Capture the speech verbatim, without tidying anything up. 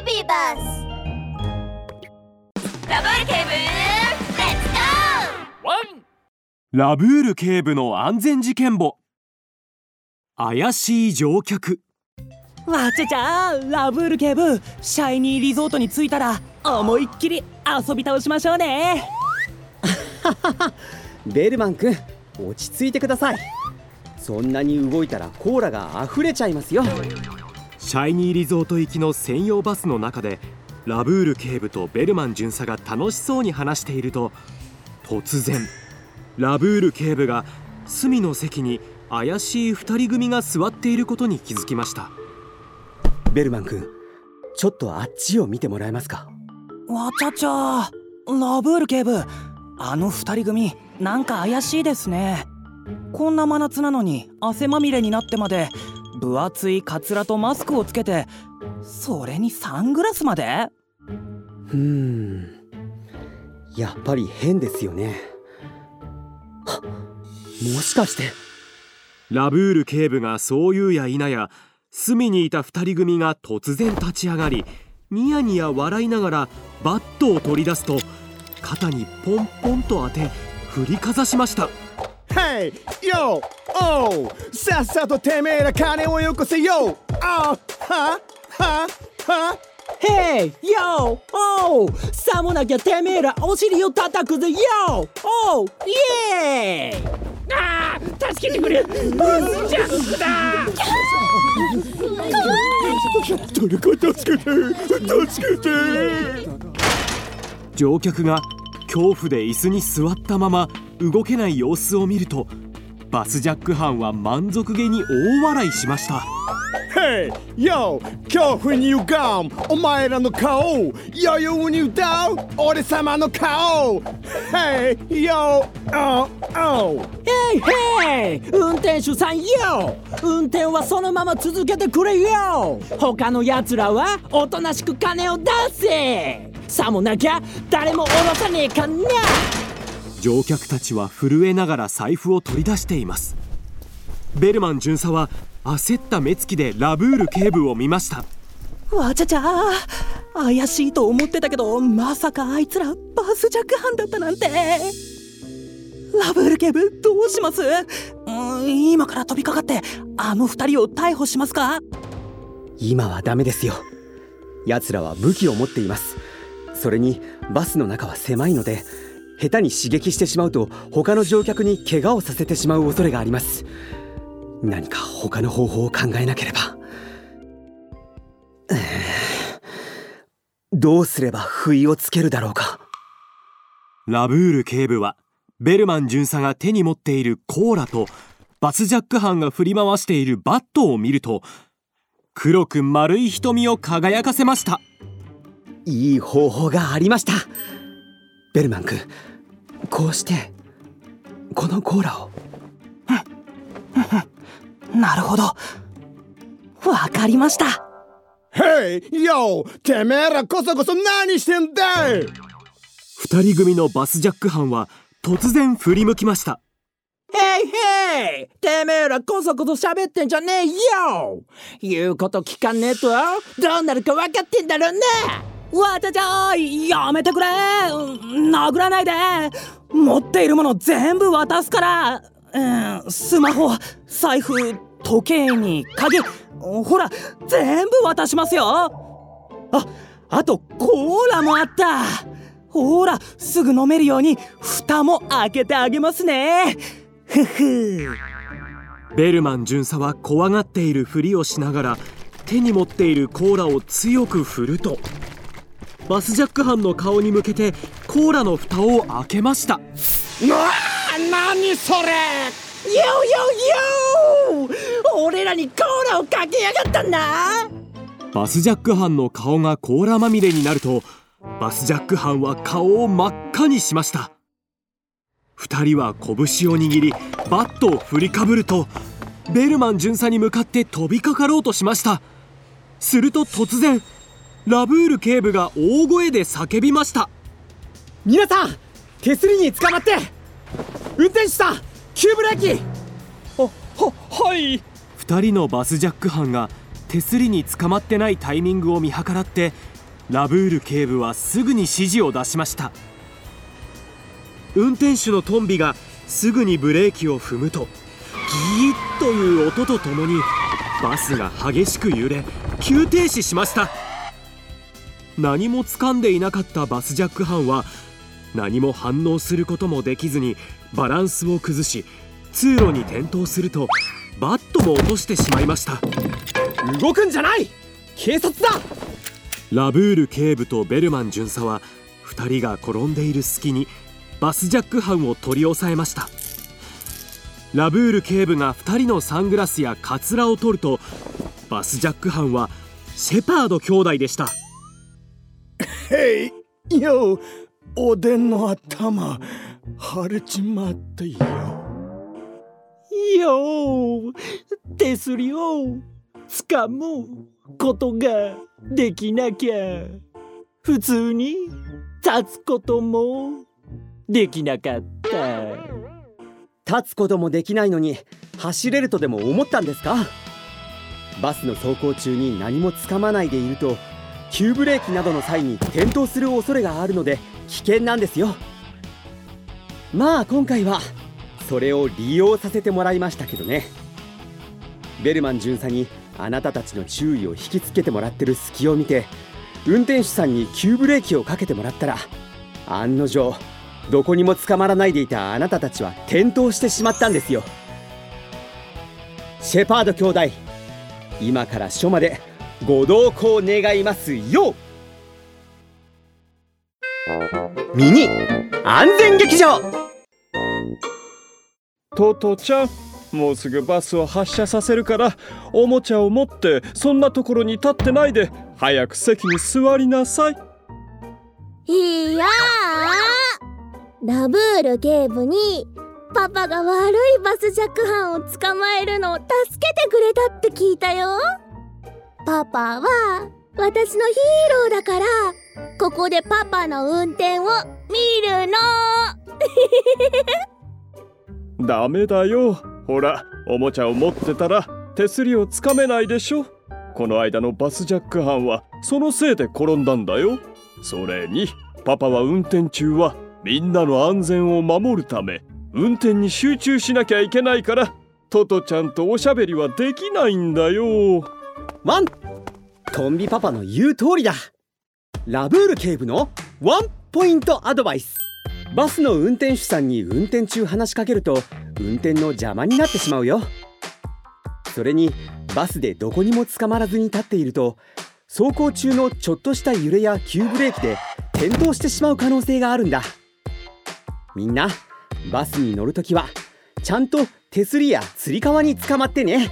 ベイビーバスラブール警部、レッツゴー！ワン！ラブール警部の安全事件簿。怪しい乗客。わちゃちゃー、ラブール警部、シャイニーリゾートに着いたら思いっきり遊び倒しましょうね。ベルマン君、落ち着いてください。そんなに動いたらコーラが溢れちゃいますよ。シャイニーリゾート行きの専用バスの中で、ラブール警部とベルマン巡査が楽しそうに話していると、突然ラブール警部が隅の席に怪しい二人組が座っていることに気づきました。ベルマン君、ちょっとあっちを見てもらえますか。わちゃちゃ、ラブール警部、あの二人組なんか怪しいですね。こんな真夏なのに汗まみれになってまで、分厚いカツラとマスクをつけて、それにサングラスまで。うーん、やっぱり変ですよね。はっ、もしかして。ラブール警部がそう言うやいなや、隅にいた二人組が突然立ち上がり、ニヤニヤ笑いながらバットを取り出すと、肩にポンポンと当て振りかざしました。Hey! Yo! Oh! さっさとてめえら金をよこせよ！あ！は！は！は！ Hey! Yo! Oh! さもなきゃてめえらお尻を叩くぜよ！ Oh! Yeah! ああ！助けてくれ！バスジャックだ！怖い！誰か助けて！助けて！乗客が恐怖で椅子に座ったまま動けない様子を見ると、バスジャック犯は満足げに大笑いしました。 Hey! Yo! 恐怖に歪むお前らの顔、余裕に歌う俺様の顔。 Hey! Yo! Oh! Oh! Hey! Hey! 運転手さんよ、運転はそのまま続けてくれよ。他のやつらはおとなしく金を出せ。さもなきゃ誰も降ろさねえかな。乗客たちは震えながら財布を取り出しています。ベルマン巡査は焦った目つきでラブール警部を見ました。わちゃちゃ、怪しいと思ってたけど、まさかあいつらバスジャック犯だったなんて。ラブール警部、どうします？うん、今から飛びかかってあの二人を逮捕しますか？今はダメですよ。奴らは武器を持っています。それにバスの中は狭いので、下手に刺激してしまうと他の乗客に怪我をさせてしまう恐れがあります。何か他の方法を考えなければ。どうすれば不意をつけるだろうか。ラブール警部はベルマン巡査が手に持っているコーラとバスジャック犯が振り回しているバットを見ると、黒く丸い瞳を輝かせました。いい方法がありました。ベルマン君、こうしてこのコーラを。なるほど、わかりました。Hey! Yo! てめえらこそこそ何してんだい。二人組のバスジャック犯は突然振り向きました。Hey! Hey! てめえらこそこそ喋ってんじゃねえよ。言うこと聞かねえとどうなるか分かってんだろうな。わたちゃー、やめてくれ。殴らないで。持っているもの全部渡すから。うん、スマホ、財布、時計に鍵、ほら全部渡しますよ。あ、あとコーラもあった。ほら、すぐ飲めるように蓋も開けてあげますね。ふふ。ベルマン巡査は怖がっているふりをしながら、手に持っているコーラを強く振ると、バスジャック犯の顔に向けてコーラの蓋を開けました。うわー、何それ。よよよ、俺らにコーラをかけやがったんだ。バスジャック犯の顔がコーラまみれになると、バスジャック犯は顔を真っ赤にしました。ふたりは拳を握りバットを振りかぶると、ベルマン巡査に向かって飛びかかろうとしました。すると突然、ラブール警部が大声で叫びました。皆さん、手すりに捕まって。運転手さん、急ブレーキ。あ、は、はい。二人のバスジャック犯が手すりにつかまってないタイミングを見計らってラブール警部はすぐに指示を出しました。運転手のトンビがすぐにブレーキを踏むとギーッという音とともにバスが激しく揺れ急停止しました。何も掴んでいなかったバスジャック犯は何も反応することもできずにバランスを崩し通路に転倒するとバットも落としてしまいました。動くんじゃない、警察だ。ラブール警部とベルマン巡査はふたりが転んでいる隙にバスジャック犯を取り押さえました。ラブール警部がふたりのサングラスやカツラを取るとバスジャック犯はシェパード兄弟でした。へいよ、おでんの頭腫れちまってよよ、手すりを掴むことができなきゃ普通に立つこともできなかった。立つこともできないのに走れるとでも思ったんですか？バスの走行中に何もつかまないでいると急ブレーキなどの際に転倒する恐れがあるので危険なんですよ。まあ今回はそれを利用させてもらいましたけどね。ベルマン巡査にあなたたちの注意を引きつけてもらってる隙を見て運転手さんに急ブレーキをかけてもらったら案の定どこにも捕まらないでいたあなたたちは転倒してしまったんですよ。シェパード兄弟、今から署までご同行願いますよ。ミニ安全劇場。トトちゃん、もうすぐバスを発車させるからおもちゃを持ってそんなところに立ってないで早く席に座りなさい。いやー、ラブール警部にパパが悪いバスジャック犯を捕まえるのを助けてくれたって聞いたよ。パパは私のヒーローだからここでパパの運転を見るの。ダメだよ、ほらおもちゃを持ってたら手すりをつかめないでしょ。この間のバスジャック犯はそのせいで転んだんだよ。それにパパは運転中はみんなの安全を守るため運転に集中しなきゃいけないからトトちゃんとおしゃべりはできないんだよ。ワン、トンビパパの言う通りだ。ラブール警部のワンポイントアドバイス。バスの運転手さんに運転中話しかけると運転の邪魔になってしまうよ。それにバスでどこにもつかまらずに立っていると走行中のちょっとした揺れや急ブレーキで転倒してしまう可能性があるんだ。みんなバスに乗るときはちゃんと手すりやつり革につかまってね。